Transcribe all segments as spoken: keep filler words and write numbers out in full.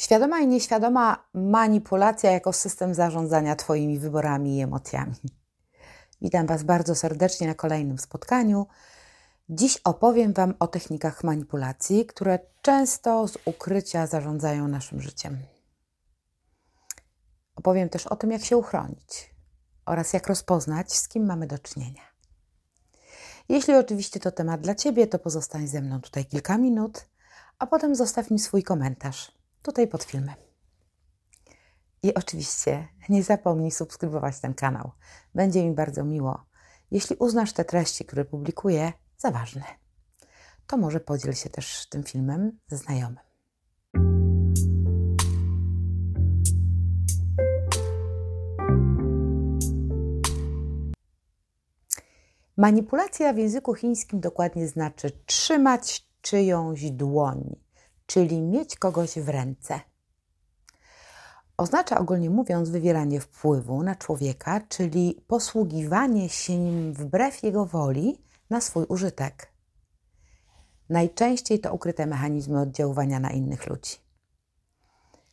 Świadoma i nieświadoma manipulacja jako system zarządzania Twoimi wyborami i emocjami. Witam Was bardzo serdecznie na kolejnym spotkaniu. Dziś opowiem Wam o technikach manipulacji, które często z ukrycia zarządzają naszym życiem. Opowiem też o tym, jak się uchronić oraz jak rozpoznać, z kim mamy do czynienia. Jeśli oczywiście to temat dla Ciebie, to pozostań ze mną tutaj kilka minut, a potem zostaw mi swój komentarz tutaj pod filmem. I oczywiście nie zapomnij subskrybować ten kanał. Będzie mi bardzo miło, jeśli uznasz te treści, które publikuję, za ważne. To może podziel się też tym filmem ze znajomym. Manipulacja w języku chińskim dokładnie znaczy trzymać czyjąś dłoń, czyli mieć kogoś w ręce. Oznacza ogólnie mówiąc wywieranie wpływu na człowieka, czyli posługiwanie się nim wbrew jego woli na swój użytek. Najczęściej to ukryte mechanizmy oddziaływania na innych ludzi.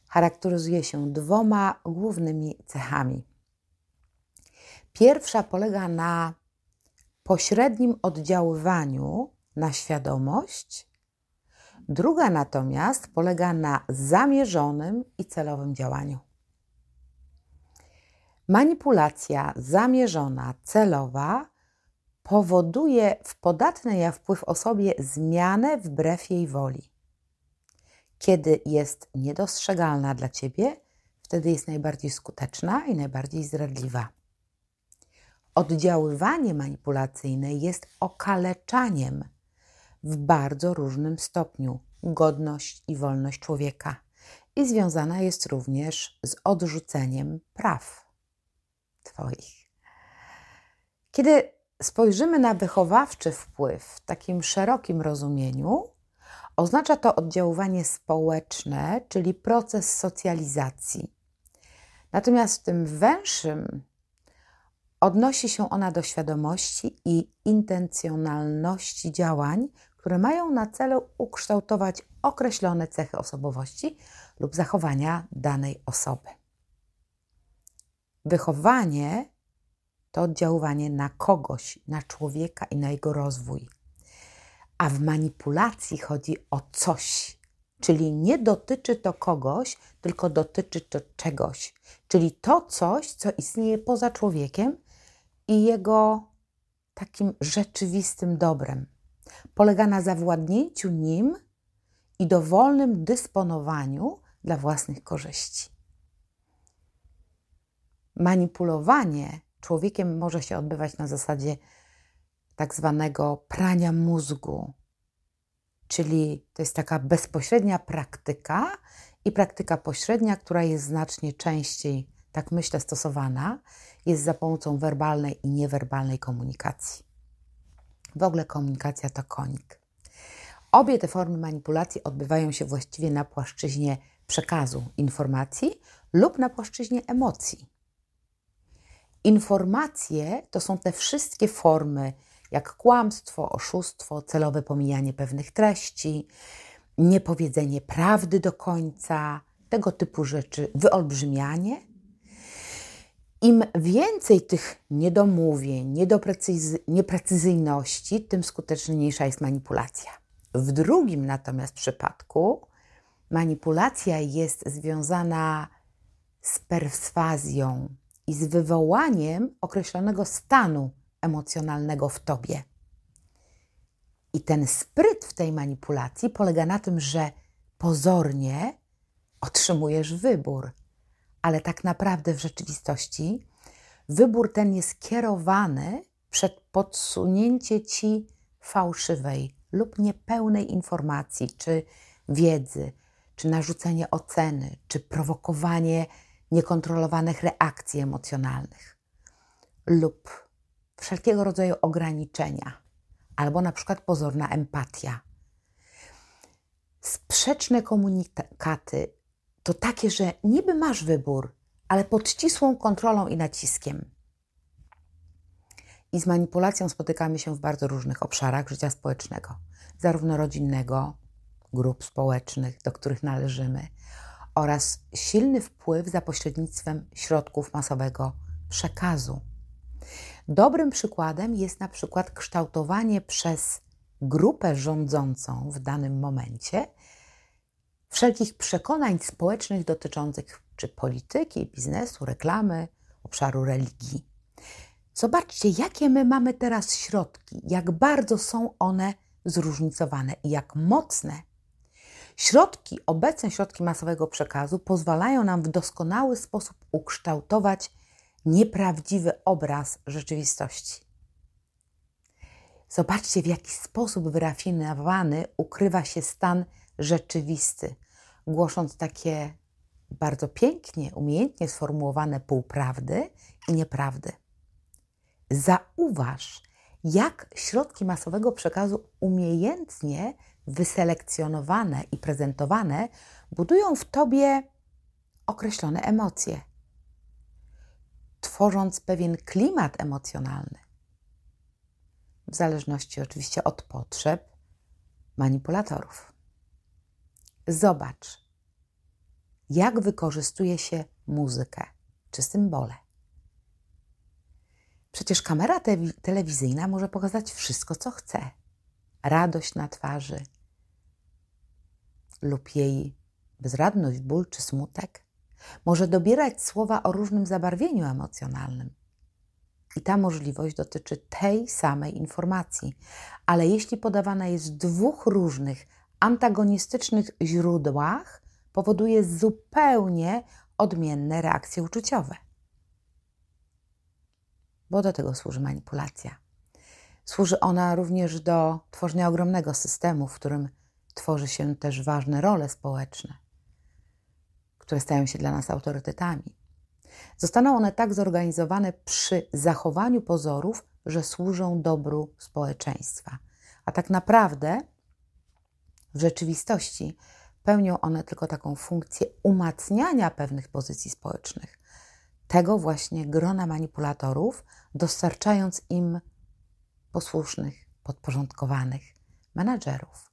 Charakteryzuje się dwoma głównymi cechami. Pierwsza polega na pośrednim oddziaływaniu na świadomość. Druga natomiast polega na zamierzonym i celowym działaniu. Manipulacja zamierzona, celowa powoduje w podatnej na wpływ osobie zmianę wbrew jej woli. Kiedy jest niedostrzegalna dla Ciebie, wtedy jest najbardziej skuteczna i najbardziej zdradliwa. Oddziaływanie manipulacyjne jest okaleczaniem w bardzo różnym stopniu godność i wolność człowieka i związana jest również z odrzuceniem praw Twoich. Kiedy spojrzymy na wychowawczy wpływ w takim szerokim rozumieniu, oznacza to oddziaływanie społeczne, czyli proces socjalizacji. Natomiast w tym węższym odnosi się ona do świadomości i intencjonalności działań, które mają na celu ukształtować określone cechy osobowości lub zachowania danej osoby. Wychowanie to oddziaływanie na kogoś, na człowieka i na jego rozwój. A w manipulacji chodzi o coś, czyli nie dotyczy to kogoś, tylko dotyczy to czegoś. Czyli to coś, co istnieje poza człowiekiem i jego takim rzeczywistym dobrem. Polega na zawładnięciu nim i dowolnym dysponowaniu dla własnych korzyści. Manipulowanie człowiekiem może się odbywać na zasadzie tak zwanego prania mózgu, czyli to jest taka bezpośrednia praktyka i praktyka pośrednia, która jest znacznie częściej, tak myślę, stosowana, jest za pomocą werbalnej i niewerbalnej komunikacji. W ogóle komunikacja to konik. Obie te formy manipulacji odbywają się właściwie na płaszczyźnie przekazu informacji lub na płaszczyźnie emocji. Informacje to są te wszystkie formy, jak kłamstwo, oszustwo, celowe pomijanie pewnych treści, niepowiedzenie prawdy do końca, tego typu rzeczy, wyolbrzymianie. Im więcej tych niedomówień, niedoprecyz- nieprecyzyjności, tym skuteczniejsza jest manipulacja. W drugim natomiast przypadku manipulacja jest związana z perswazją i z wywołaniem określonego stanu emocjonalnego w Tobie. I ten spryt w tej manipulacji polega na tym, że pozornie otrzymujesz wybór, ale tak naprawdę w rzeczywistości wybór ten jest kierowany przed podsunięcie Ci fałszywej lub niepełnej informacji, czy wiedzy, czy narzucenie oceny, czy prowokowanie niekontrolowanych reakcji emocjonalnych lub wszelkiego rodzaju ograniczenia, albo na przykład pozorna empatia. Sprzeczne komunikaty to takie, że niby masz wybór, ale pod ścisłą kontrolą i naciskiem. I z manipulacją spotykamy się w bardzo różnych obszarach życia społecznego, zarówno rodzinnego, grup społecznych, do których należymy, oraz silny wpływ za pośrednictwem środków masowego przekazu. Dobrym przykładem jest na przykład kształtowanie przez grupę rządzącą w danym momencie wszelkich przekonań społecznych dotyczących czy polityki, biznesu, reklamy, obszaru religii. Zobaczcie, jakie my mamy teraz środki, jak bardzo są one zróżnicowane i jak mocne. Środki, obecne środki masowego przekazu pozwalają nam w doskonały sposób ukształtować nieprawdziwy obraz rzeczywistości. Zobaczcie, w jaki sposób wyrafinowany ukrywa się stan rzeczywisty, głosząc takie bardzo pięknie, umiejętnie sformułowane półprawdy i nieprawdy. Zauważ, jak środki masowego przekazu umiejętnie wyselekcjonowane i prezentowane budują w tobie określone emocje, tworząc pewien klimat emocjonalny. W zależności oczywiście od potrzeb manipulatorów. Zobacz, jak wykorzystuje się muzykę czy symbole. Przecież kamera te- telewizyjna może pokazać wszystko, co chce. Radość na twarzy lub jej bezradność, ból czy smutek. Może dobierać słowa o różnym zabarwieniu emocjonalnym. I ta możliwość dotyczy tej samej informacji. Ale jeśli podawana jest w dwóch różnych, antagonistycznych źródłach, powoduje zupełnie odmienne reakcje uczuciowe. Bo do tego służy manipulacja. Służy ona również do tworzenia ogromnego systemu, w którym tworzy się też ważne role społeczne, które stają się dla nas autorytetami. Zostaną one tak zorganizowane przy zachowaniu pozorów, że służą dobru społeczeństwa. A tak naprawdę w rzeczywistości pełnią one tylko taką funkcję umacniania pewnych pozycji społecznych. Tego właśnie grona manipulatorów, dostarczając im posłusznych, podporządkowanych menadżerów,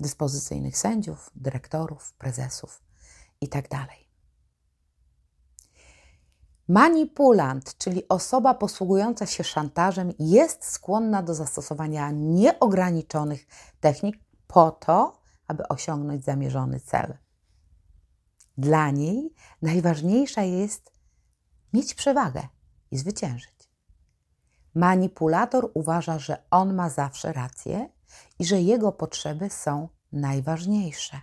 dyspozycyjnych sędziów, dyrektorów, prezesów itd. Manipulant, czyli osoba posługująca się szantażem, jest skłonna do zastosowania nieograniczonych technik po to, aby osiągnąć zamierzony cel. Dla niej najważniejsza jest mieć przewagę i zwyciężyć. Manipulator uważa, że on ma zawsze rację i że jego potrzeby są najważniejsze.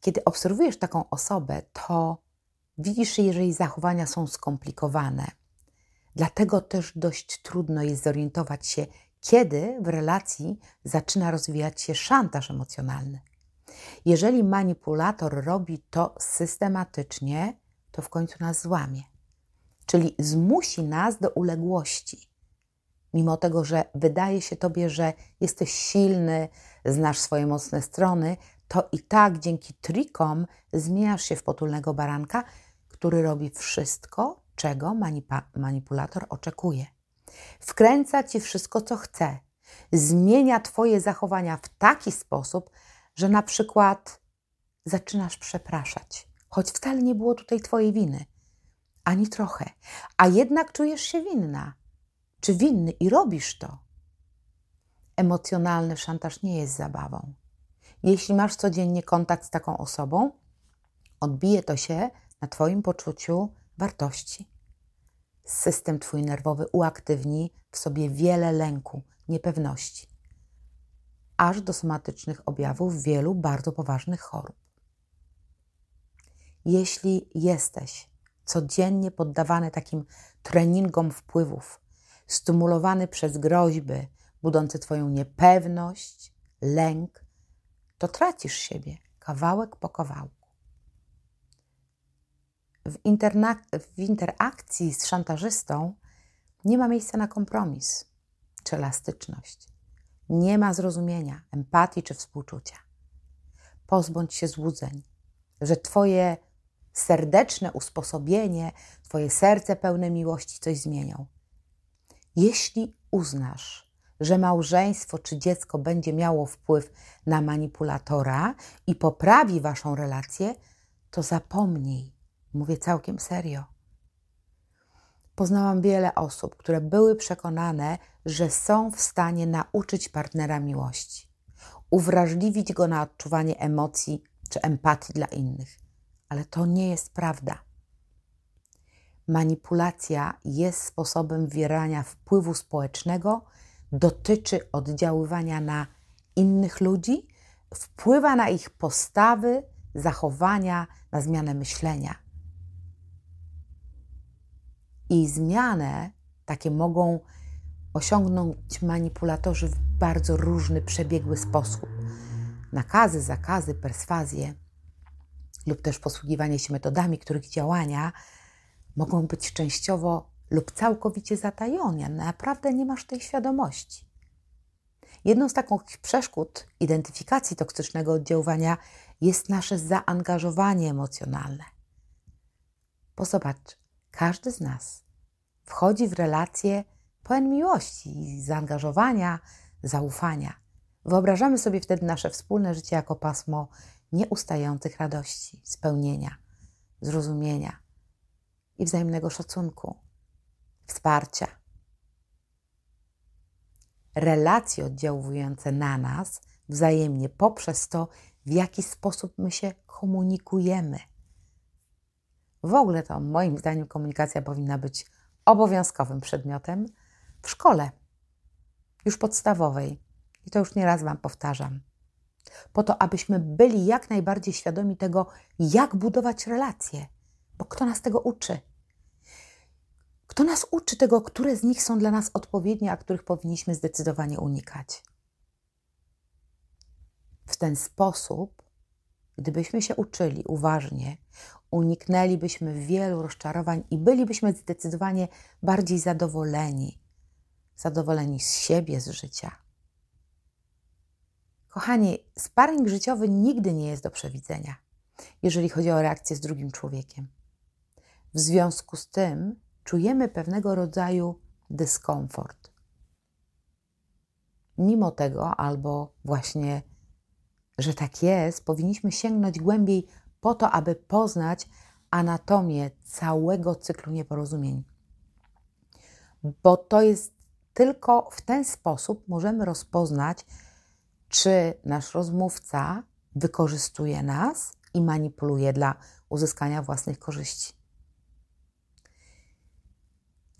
Kiedy obserwujesz taką osobę, to widzisz, że jej zachowania są skomplikowane. Dlatego też dość trudno jest zorientować się, kiedy w relacji zaczyna rozwijać się szantaż emocjonalny. Jeżeli manipulator robi to systematycznie, to w końcu nas złamie. Czyli zmusi nas do uległości. Mimo tego, że wydaje się tobie, że jesteś silny, znasz swoje mocne strony, to i tak dzięki trikom zmieniasz się w potulnego baranka, który robi wszystko, czego manipa- manipulator oczekuje. Wkręca ci wszystko, co chce. Zmienia twoje zachowania w taki sposób, że na przykład zaczynasz przepraszać, choć wcale nie było tutaj twojej winy, ani trochę, a jednak czujesz się winna, czy winny i robisz to. Emocjonalny szantaż nie jest zabawą. Jeśli masz codziennie kontakt z taką osobą, odbije to się na twoim poczuciu wartości. System twój nerwowy uaktywni w sobie wiele lęku, niepewności, aż do somatycznych objawów wielu bardzo poważnych chorób. Jeśli jesteś codziennie poddawany takim treningom wpływów, stymulowany przez groźby budzące twoją niepewność, lęk, to tracisz siebie kawałek po kawałku. W, interna- w interakcji z szantażystą nie ma miejsca na kompromis czy elastyczność. Nie ma zrozumienia, empatii czy współczucia. Pozbądź się złudzeń, że twoje serdeczne usposobienie, twoje serce pełne miłości coś zmienią. Jeśli uznasz, że małżeństwo czy dziecko będzie miało wpływ na manipulatora i poprawi waszą relację, to zapomnij. Mówię całkiem serio. Poznałam wiele osób, które były przekonane, że są w stanie nauczyć partnera miłości, uwrażliwić go na odczuwanie emocji czy empatii dla innych. Ale to nie jest prawda. Manipulacja jest sposobem wywierania wpływu społecznego, dotyczy oddziaływania na innych ludzi, wpływa na ich postawy, zachowania, na zmianę myślenia. I zmiany takie mogą osiągnąć manipulatorzy w bardzo różny, przebiegły sposób. Nakazy, zakazy, perswazje lub też posługiwanie się metodami, których działania mogą być częściowo lub całkowicie zatajone. Naprawdę nie masz tej świadomości. Jedną z takich przeszkód identyfikacji toksycznego oddziaływania jest nasze zaangażowanie emocjonalne. Pozobacz, każdy z nas wchodzi w relacje pełen miłości, zaangażowania, zaufania. Wyobrażamy sobie wtedy nasze wspólne życie jako pasmo nieustających radości, spełnienia, zrozumienia i wzajemnego szacunku, wsparcia. Relacje oddziałujące na nas wzajemnie poprzez to, w jaki sposób my się komunikujemy. W ogóle to moim zdaniem komunikacja powinna być obowiązkowym przedmiotem w szkole, już podstawowej. I to już nieraz Wam powtarzam. Po to, abyśmy byli jak najbardziej świadomi tego, jak budować relacje. Bo kto nas tego uczy? Kto nas uczy tego, które z nich są dla nas odpowiednie, a których powinniśmy zdecydowanie unikać? W ten sposób, gdybyśmy się uczyli uważnie, uniknęlibyśmy wielu rozczarowań i bylibyśmy zdecydowanie bardziej zadowoleni. Zadowoleni z siebie, z życia. Kochani, sparing życiowy nigdy nie jest do przewidzenia, jeżeli chodzi o reakcję z drugim człowiekiem. W związku z tym czujemy pewnego rodzaju dyskomfort. Mimo tego, albo właśnie, że tak jest, powinniśmy sięgnąć głębiej po to, aby poznać anatomię całego cyklu nieporozumień. Bo to jest tylko w ten sposób możemy rozpoznać, czy nasz rozmówca wykorzystuje nas i manipuluje dla uzyskania własnych korzyści.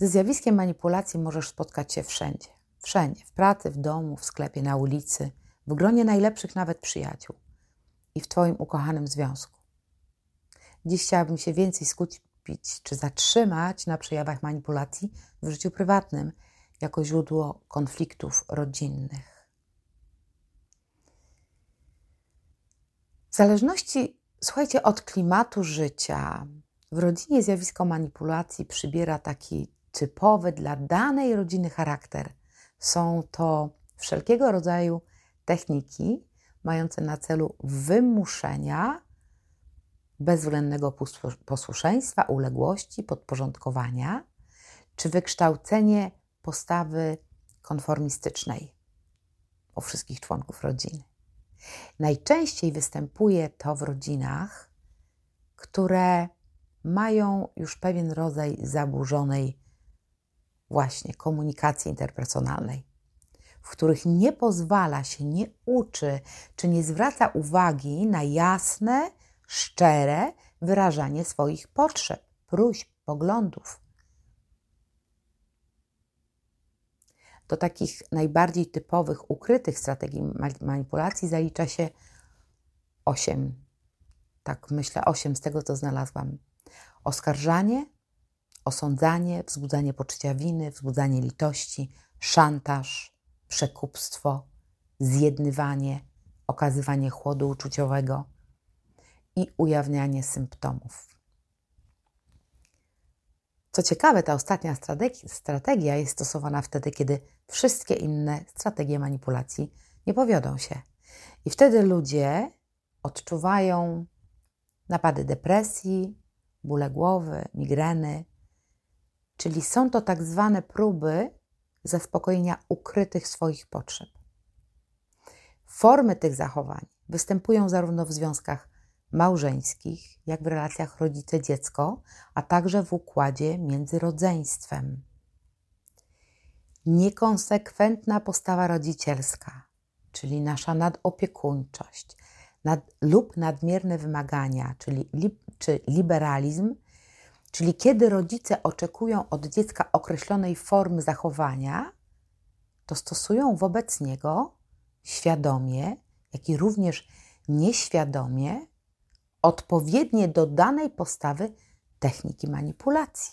Ze zjawiskiem manipulacji możesz spotkać się wszędzie. Wszędzie. W pracy, w domu, w sklepie, na ulicy, w gronie najlepszych nawet przyjaciół i w Twoim ukochanym związku. Dziś chciałabym się więcej skupić czy zatrzymać na przejawach manipulacji w życiu prywatnym jako źródło konfliktów rodzinnych. W zależności, słuchajcie, od klimatu życia w rodzinie zjawisko manipulacji przybiera taki typowy dla danej rodziny charakter. Są to wszelkiego rodzaju techniki mające na celu wymuszenia bezwzględnego posłuszeństwa, uległości, podporządkowania czy wykształcenie postawy konformistycznej u wszystkich członków rodziny. Najczęściej występuje to w rodzinach, które mają już pewien rodzaj zaburzonej właśnie komunikacji interpersonalnej, w których nie pozwala się, nie uczy czy nie zwraca uwagi na jasne, szczere wyrażanie swoich potrzeb, próśb, poglądów. Do takich najbardziej typowych, ukrytych strategii manipulacji zalicza się osiem, tak myślę, osiem z tego, co znalazłam. Oskarżanie, osądzanie, wzbudzanie poczucia winy, wzbudzanie litości, szantaż, przekupstwo, zjednywanie, okazywanie chłodu uczuciowego i ujawnianie symptomów. Co ciekawe, ta ostatnia strategia jest stosowana wtedy, kiedy wszystkie inne strategie manipulacji nie powiodą się. I wtedy ludzie odczuwają napady depresji, bóle głowy, migreny, czyli są to tak zwane próby ze wpokojenia ukrytych swoich potrzeb. Formy tych zachowań występują zarówno w związkach małżeńskich, jak w relacjach rodzice-dziecko, a także w układzie między rodzeństwem. Niekonsekwentna postawa rodzicielska, czyli nasza nadopiekuńczość nad, lub nadmierne wymagania, czyli li, czy liberalizm, czyli kiedy rodzice oczekują od dziecka określonej formy zachowania, to stosują wobec niego świadomie, jak i również nieświadomie odpowiednie do danej postawy techniki manipulacji.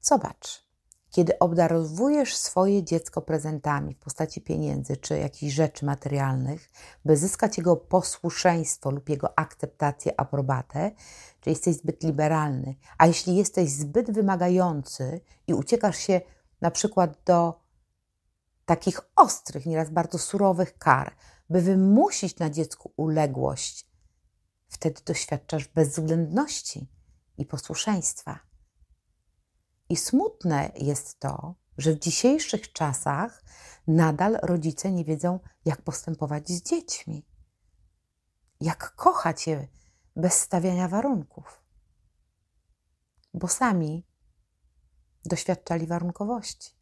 Zobacz, kiedy obdarowujesz swoje dziecko prezentami w postaci pieniędzy czy jakichś rzeczy materialnych, by zyskać jego posłuszeństwo lub jego akceptację, aprobatę, czy jesteś zbyt liberalny, a jeśli jesteś zbyt wymagający i uciekasz się na przykład do takich ostrych, nieraz bardzo surowych kar, by wymusić na dziecku uległość, wtedy doświadczasz bezwzględności i posłuszeństwa. I smutne jest to, że w dzisiejszych czasach nadal rodzice nie wiedzą, jak postępować z dziećmi, jak kochać je bez stawiania warunków, bo sami doświadczali warunkowości.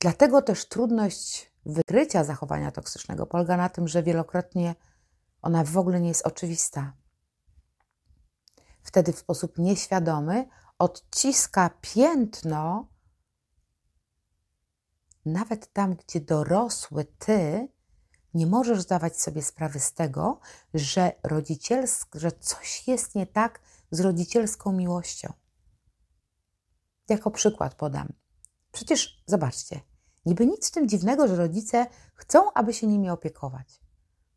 Dlatego też trudność wykrycia zachowania toksycznego polega na tym, że wielokrotnie ona w ogóle nie jest oczywista. Wtedy w sposób nieświadomy odciska piętno nawet tam, gdzie dorosły ty nie możesz zdawać sobie sprawy z tego, że, rodzicielsk- że coś jest nie tak z rodzicielską miłością. Jako przykład podam. Przecież zobaczcie, niby nic w tym dziwnego, że rodzice chcą, aby się nimi opiekować.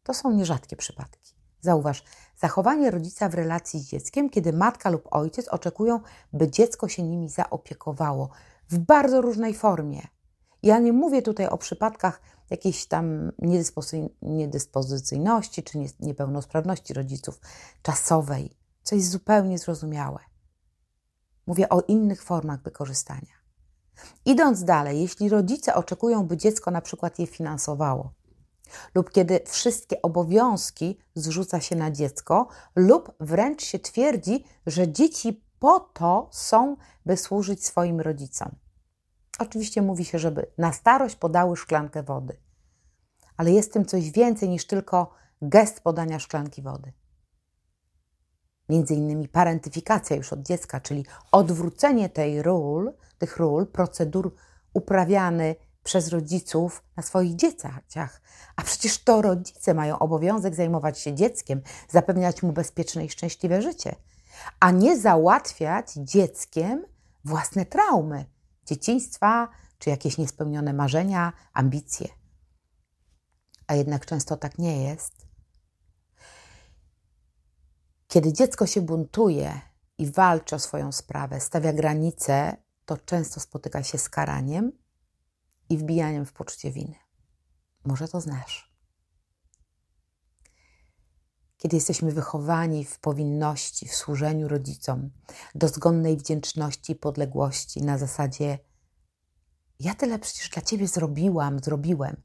To są nierzadkie przypadki. Zauważ, zachowanie rodzica w relacji z dzieckiem, kiedy matka lub ojciec oczekują, by dziecko się nimi zaopiekowało w bardzo różnej formie. Ja nie mówię tutaj o przypadkach jakiejś tam niedyspozycyjności czy niepełnosprawności rodziców czasowej, co jest zupełnie zrozumiałe. Mówię o innych formach wykorzystania. Idąc dalej, jeśli rodzice oczekują, by dziecko na przykład je finansowało, lub kiedy wszystkie obowiązki zrzuca się na dziecko, lub wręcz się twierdzi, że dzieci po to są, by służyć swoim rodzicom. Oczywiście mówi się, żeby na starość podały szklankę wody, ale jest w tym coś więcej niż tylko gest podania szklanki wody. Między innymi parentyfikacja już od dziecka, czyli odwrócenie tej ról, tych ról, procedur uprawiany przez rodziców na swoich dzieciach. A przecież to rodzice mają obowiązek zajmować się dzieckiem, zapewniać mu bezpieczne i szczęśliwe życie, a nie załatwiać dzieckiem własne traumy, dzieciństwa czy jakieś niespełnione marzenia, ambicje. A jednak często tak nie jest. Kiedy dziecko się buntuje i walczy o swoją sprawę, stawia granice, to często spotyka się z karaniem i wbijaniem w poczucie winy. Może to znasz. Kiedy jesteśmy wychowani w powinności, w służeniu rodzicom, do zgonnej wdzięczności i podległości na zasadzie ja tyle przecież dla ciebie zrobiłam, zrobiłem.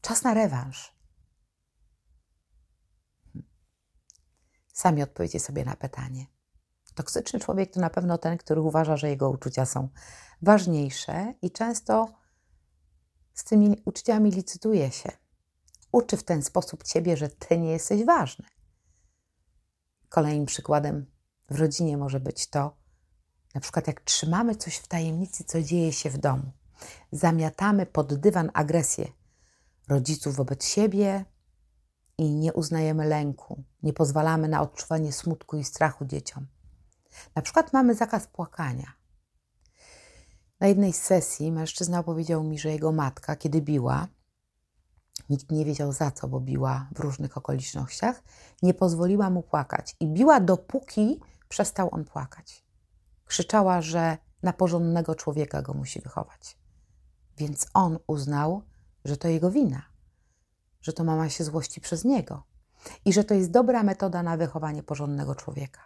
Czas na rewanż. Sami odpowiedzcie sobie na pytanie. Toksyczny człowiek to na pewno ten, który uważa, że jego uczucia są ważniejsze i często z tymi uczuciami licytuje się. Uczy w ten sposób ciebie, że ty nie jesteś ważny. Kolejnym przykładem w rodzinie może być to, na przykład jak trzymamy coś w tajemnicy, co dzieje się w domu. Zamiatamy pod dywan agresję rodziców wobec siebie, i nie uznajemy lęku, nie pozwalamy na odczuwanie smutku i strachu dzieciom. Na przykład mamy zakaz płakania. Na jednej z sesji mężczyzna opowiedział mi, że jego matka, kiedy biła, nikt nie wiedział za co, bo biła w różnych okolicznościach, nie pozwoliła mu płakać i biła dopóki przestał on płakać. Krzyczała, że na porządnego człowieka go musi wychować. Więc on uznał, że to jego wina, że to mama się złości przez niego i że to jest dobra metoda na wychowanie porządnego człowieka.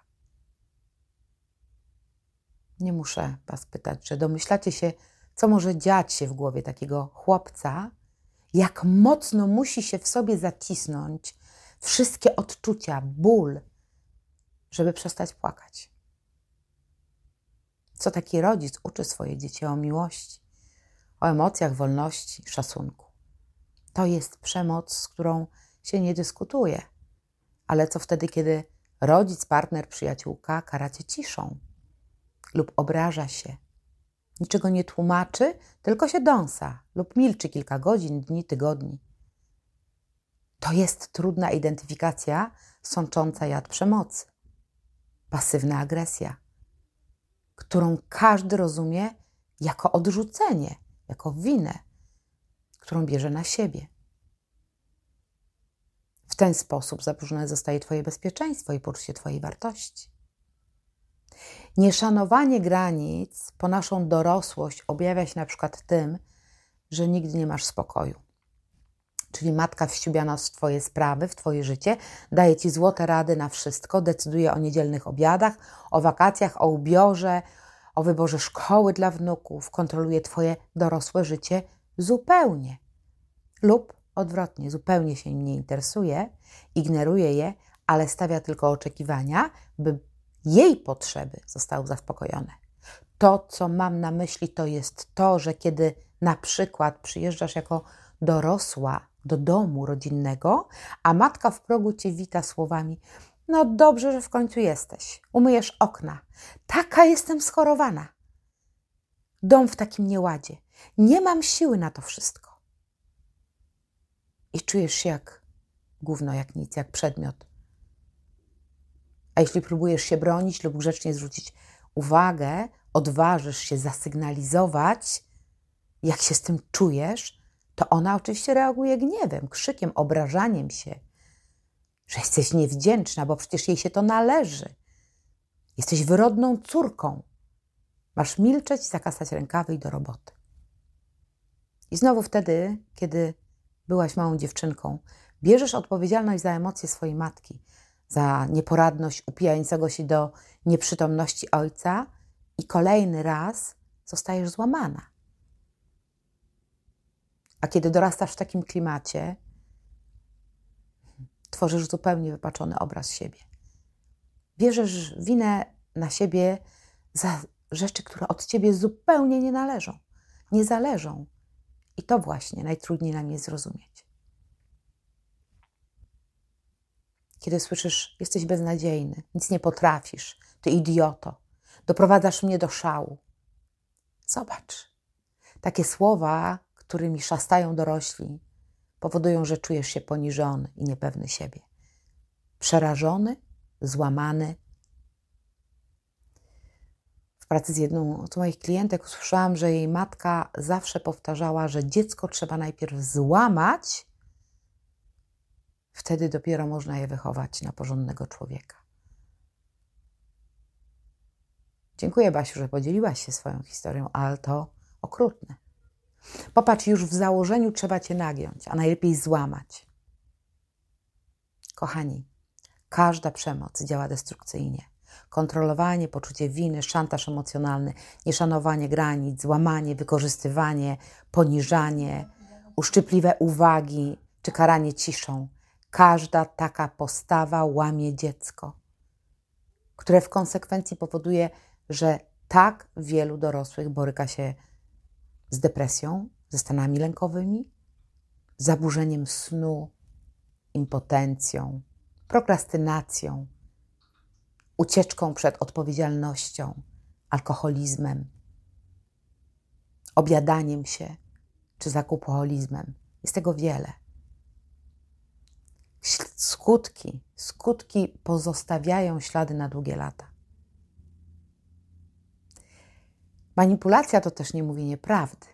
Nie muszę was pytać, że domyślacie się, co może dziać się w głowie takiego chłopca, jak mocno musi się w sobie zacisnąć wszystkie odczucia, ból, żeby przestać płakać. Co taki rodzic uczy swoje dzieci o miłości, o emocjach, wolności, szacunku. To jest przemoc, z którą się nie dyskutuje. Ale co wtedy, kiedy rodzic, partner, przyjaciółka kara cię ciszą lub obraża się? Niczego nie tłumaczy, tylko się dąsa lub milczy kilka godzin, dni, tygodni. To jest trudna identyfikacja sącząca jad przemocy. Pasywna agresja, którą każdy rozumie jako odrzucenie, jako winę, którą bierze na siebie. W ten sposób zaburzone zostaje twoje bezpieczeństwo i poczucie twojej wartości. Nieszanowanie granic po naszą dorosłość objawia się na przykład tym, że nigdy nie masz spokoju. Czyli matka wściubia nas w twoje sprawy, w twoje życie, daje ci złote rady na wszystko, decyduje o niedzielnych obiadach, o wakacjach, o ubiorze, o wyborze szkoły dla wnuków, kontroluje twoje dorosłe życie zupełnie. Lub odwrotnie, zupełnie się nim nie interesuje, ignoruje je, ale stawia tylko oczekiwania, by jej potrzeby zostały zaspokojone. To, co mam na myśli, to jest to, że kiedy na przykład przyjeżdżasz jako dorosła do domu rodzinnego, a matka w progu cię wita słowami: no dobrze, że w końcu jesteś, umyjesz okna, taka jestem schorowana, dom w takim nieładzie, nie mam siły na to wszystko. I czujesz się jak gówno, jak nic, jak przedmiot. A jeśli próbujesz się bronić lub grzecznie zwrócić uwagę, odważysz się zasygnalizować, jak się z tym czujesz, to ona oczywiście reaguje gniewem, krzykiem, obrażaniem się, że jesteś niewdzięczna, bo przecież jej się to należy. Jesteś wyrodną córką. Masz milczeć, zakasać rękawy i do roboty. I znowu wtedy, kiedy byłaś małą dziewczynką, bierzesz odpowiedzialność za emocje swojej matki, za nieporadność upijającego się do nieprzytomności ojca i kolejny raz zostajesz złamana. A kiedy dorastasz w takim klimacie, tworzysz zupełnie wypaczony obraz siebie. Bierzesz winę na siebie za rzeczy, które od ciebie zupełnie nie należą, nie zależą. I to właśnie najtrudniej nam jest zrozumieć. Kiedy słyszysz: jesteś beznadziejny, nic nie potrafisz, ty idioto, doprowadzasz mnie do szału. Zobacz, takie słowa, którymi szastają dorośli, powodują, że czujesz się poniżony i niepewny siebie. Przerażony, złamany. W pracy z jedną z moich klientek usłyszałam, że jej matka zawsze powtarzała, że dziecko trzeba najpierw złamać, wtedy dopiero można je wychować na porządnego człowieka. Dziękuję, Basiu, że podzieliłaś się swoją historią, ale to okrutne. Popatrz, już w założeniu trzeba cię nagiąć, a najlepiej złamać. Kochani, każda przemoc działa destrukcyjnie. Kontrolowanie, poczucie winy, szantaż emocjonalny, nieszanowanie granic, złamanie, wykorzystywanie, poniżanie, uszczypliwe uwagi czy karanie ciszą. Każda taka postawa łamie dziecko, które w konsekwencji powoduje, że tak wielu dorosłych boryka się z depresją, ze stanami lękowymi, zaburzeniem snu, impotencją, prokrastynacją, ucieczką przed odpowiedzialnością, alkoholizmem, objadaniem się czy zakupoholizmem. Jest tego wiele. Skutki, skutki pozostawiają ślady na długie lata. Manipulacja to też nie mówienie prawdy.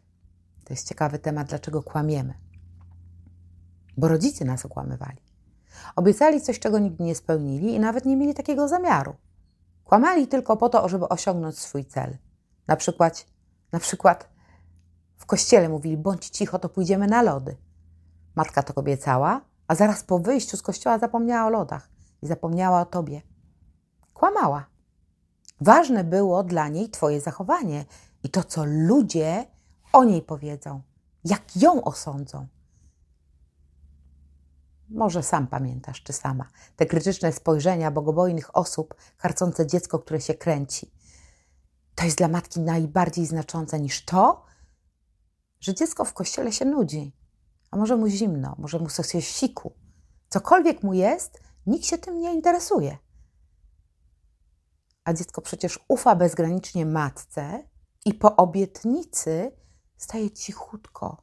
To jest ciekawy temat, dlaczego kłamiemy. Bo rodzice nas okłamywali. Obiecali coś, czego nigdy nie spełnili i nawet nie mieli takiego zamiaru. Kłamali tylko po to, żeby osiągnąć swój cel. Na przykład, na przykład w kościele mówili: bądź cicho, to pójdziemy na lody. Matka to obiecała, a zaraz po wyjściu z kościoła zapomniała o lodach i zapomniała o tobie. Kłamała. Ważne było dla niej Twoje zachowanie i to, co ludzie o niej powiedzą, jak ją osądzą. Może sam pamiętasz, czy sama, te krytyczne spojrzenia bogobojnych osób karcące dziecko, które się kręci. To jest dla matki najbardziej znaczące niż to, że dziecko w kościele się nudzi. A może mu zimno, może mu coś jest siku. Cokolwiek mu jest, nikt się tym nie interesuje. A dziecko przecież ufa bezgranicznie matce i po obietnicy staje cichutko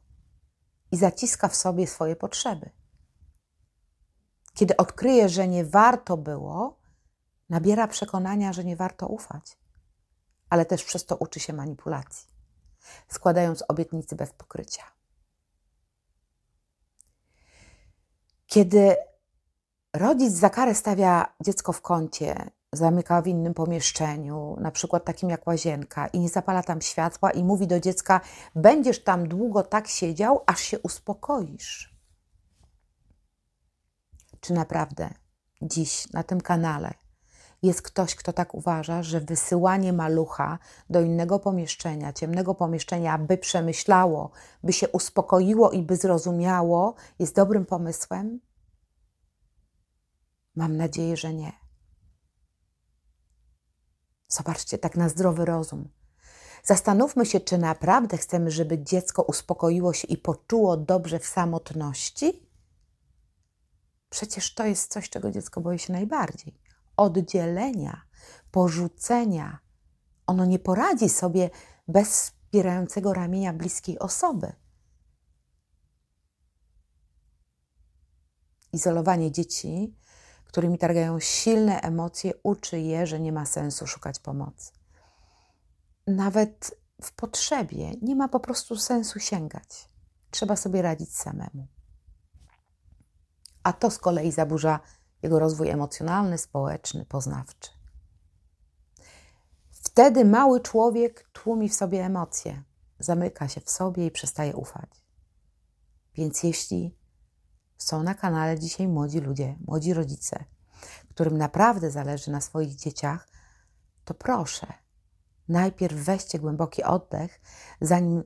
i zaciska w sobie swoje potrzeby. Kiedy odkryje, że nie warto było, nabiera przekonania, że nie warto ufać, ale też przez to uczy się manipulacji, składając obietnicy bez pokrycia. Kiedy rodzic za karę stawia dziecko w kącie, zamyka w innym pomieszczeniu, na przykład takim jak łazienka, i nie zapala tam światła i mówi do dziecka: będziesz tam długo tak siedział, aż się uspokoisz. Czy naprawdę dziś na tym kanale jest ktoś, kto tak uważa, że wysyłanie malucha do innego pomieszczenia, ciemnego pomieszczenia, by przemyślało, by się uspokoiło i by zrozumiało, jest dobrym pomysłem? Mam nadzieję, że nie. Zobaczcie, tak na zdrowy rozum. Zastanówmy się, czy naprawdę chcemy, żeby dziecko uspokoiło się i poczuło dobrze w samotności? Przecież to jest coś, czego dziecko boi się najbardziej. Oddzielenia, porzucenia. Ono nie poradzi sobie bez wspierającego ramienia bliskiej osoby. Izolowanie dzieci, którymi targają silne emocje, uczy je, że nie ma sensu szukać pomocy. Nawet w potrzebie nie ma po prostu sensu sięgać. Trzeba sobie radzić samemu. A to z kolei zaburza jego rozwój emocjonalny, społeczny, poznawczy. Wtedy mały człowiek tłumi w sobie emocje, zamyka się w sobie i przestaje ufać. Więc jeśli są na kanale dzisiaj młodzi ludzie, młodzi rodzice, którym naprawdę zależy na swoich dzieciach, to proszę, najpierw weźcie głęboki oddech, zanim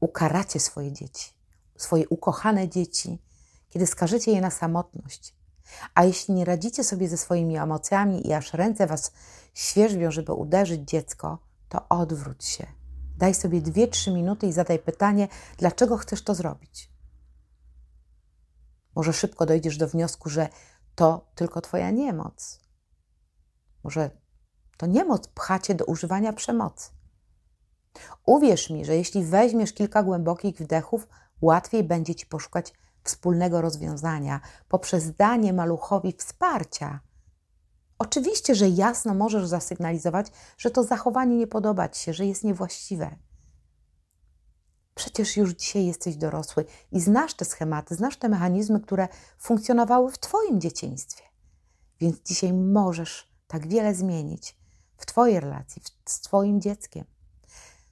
ukaracie swoje dzieci, swoje ukochane dzieci, kiedy skażecie je na samotność. A jeśli nie radzicie sobie ze swoimi emocjami i aż ręce was świerzbią, żeby uderzyć dziecko, to odwróć się. Daj sobie dwie trzy minuty i zadaj pytanie, dlaczego chcesz to zrobić. Może szybko dojdziesz do wniosku, że to tylko twoja niemoc. Może to niemoc pcha cię do używania przemocy. Uwierz mi, że jeśli weźmiesz kilka głębokich wdechów, łatwiej będzie ci poszukać wspólnego rozwiązania poprzez danie maluchowi wsparcia. Oczywiście, że jasno możesz zasygnalizować, że to zachowanie nie podoba ci się, że jest niewłaściwe. Przecież już dzisiaj jesteś dorosły i znasz te schematy, znasz te mechanizmy, które funkcjonowały w twoim dzieciństwie. Więc dzisiaj możesz tak wiele zmienić w twojej relacji z twoim dzieckiem,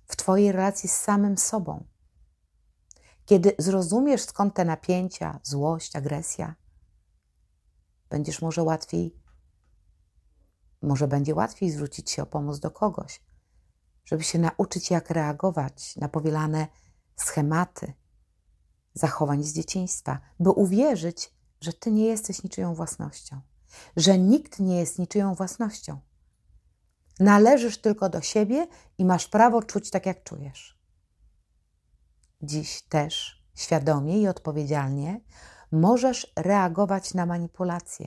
w twojej relacji z samym sobą. Kiedy zrozumiesz, skąd te napięcia, złość, agresja, będziesz może łatwiej, może będzie łatwiej zwrócić się o pomoc do kogoś, żeby się nauczyć, jak reagować na powielane schematy zachowań z dzieciństwa, by uwierzyć, że ty nie jesteś niczyją własnością, że nikt nie jest niczyją własnością. Należysz tylko do siebie i masz prawo czuć tak, jak czujesz. Dziś też świadomie i odpowiedzialnie możesz reagować na manipulacje.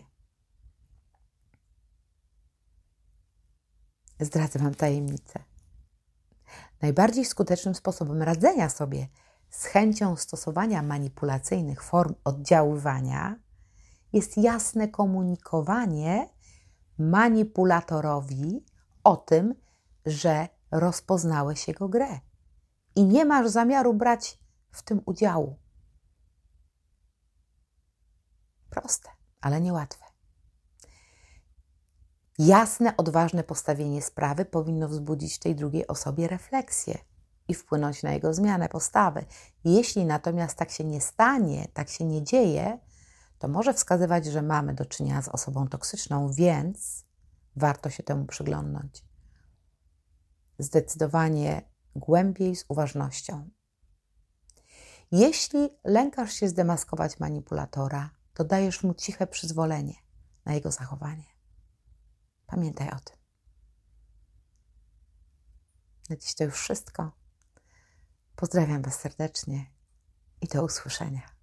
Zdradzę wam tajemnicę. Najbardziej skutecznym sposobem radzenia sobie z chęcią stosowania manipulacyjnych form oddziaływania jest jasne komunikowanie manipulatorowi o tym, że rozpoznałeś jego grę i nie masz zamiaru brać w tym udziału. Proste, ale niełatwe. Jasne, odważne postawienie sprawy powinno wzbudzić tej drugiej osobie refleksję i wpłynąć na jego zmianę postawy. Jeśli natomiast tak się nie stanie, tak się nie dzieje, to może wskazywać, że mamy do czynienia z osobą toksyczną, więc warto się temu przyglądnąć. Zdecydowanie głębiej, z uważnością. Jeśli lękasz się zdemaskować manipulatora, to dajesz mu ciche przyzwolenie na jego zachowanie. Pamiętaj o tym. Na dziś to już wszystko. Pozdrawiam Was serdecznie i do usłyszenia.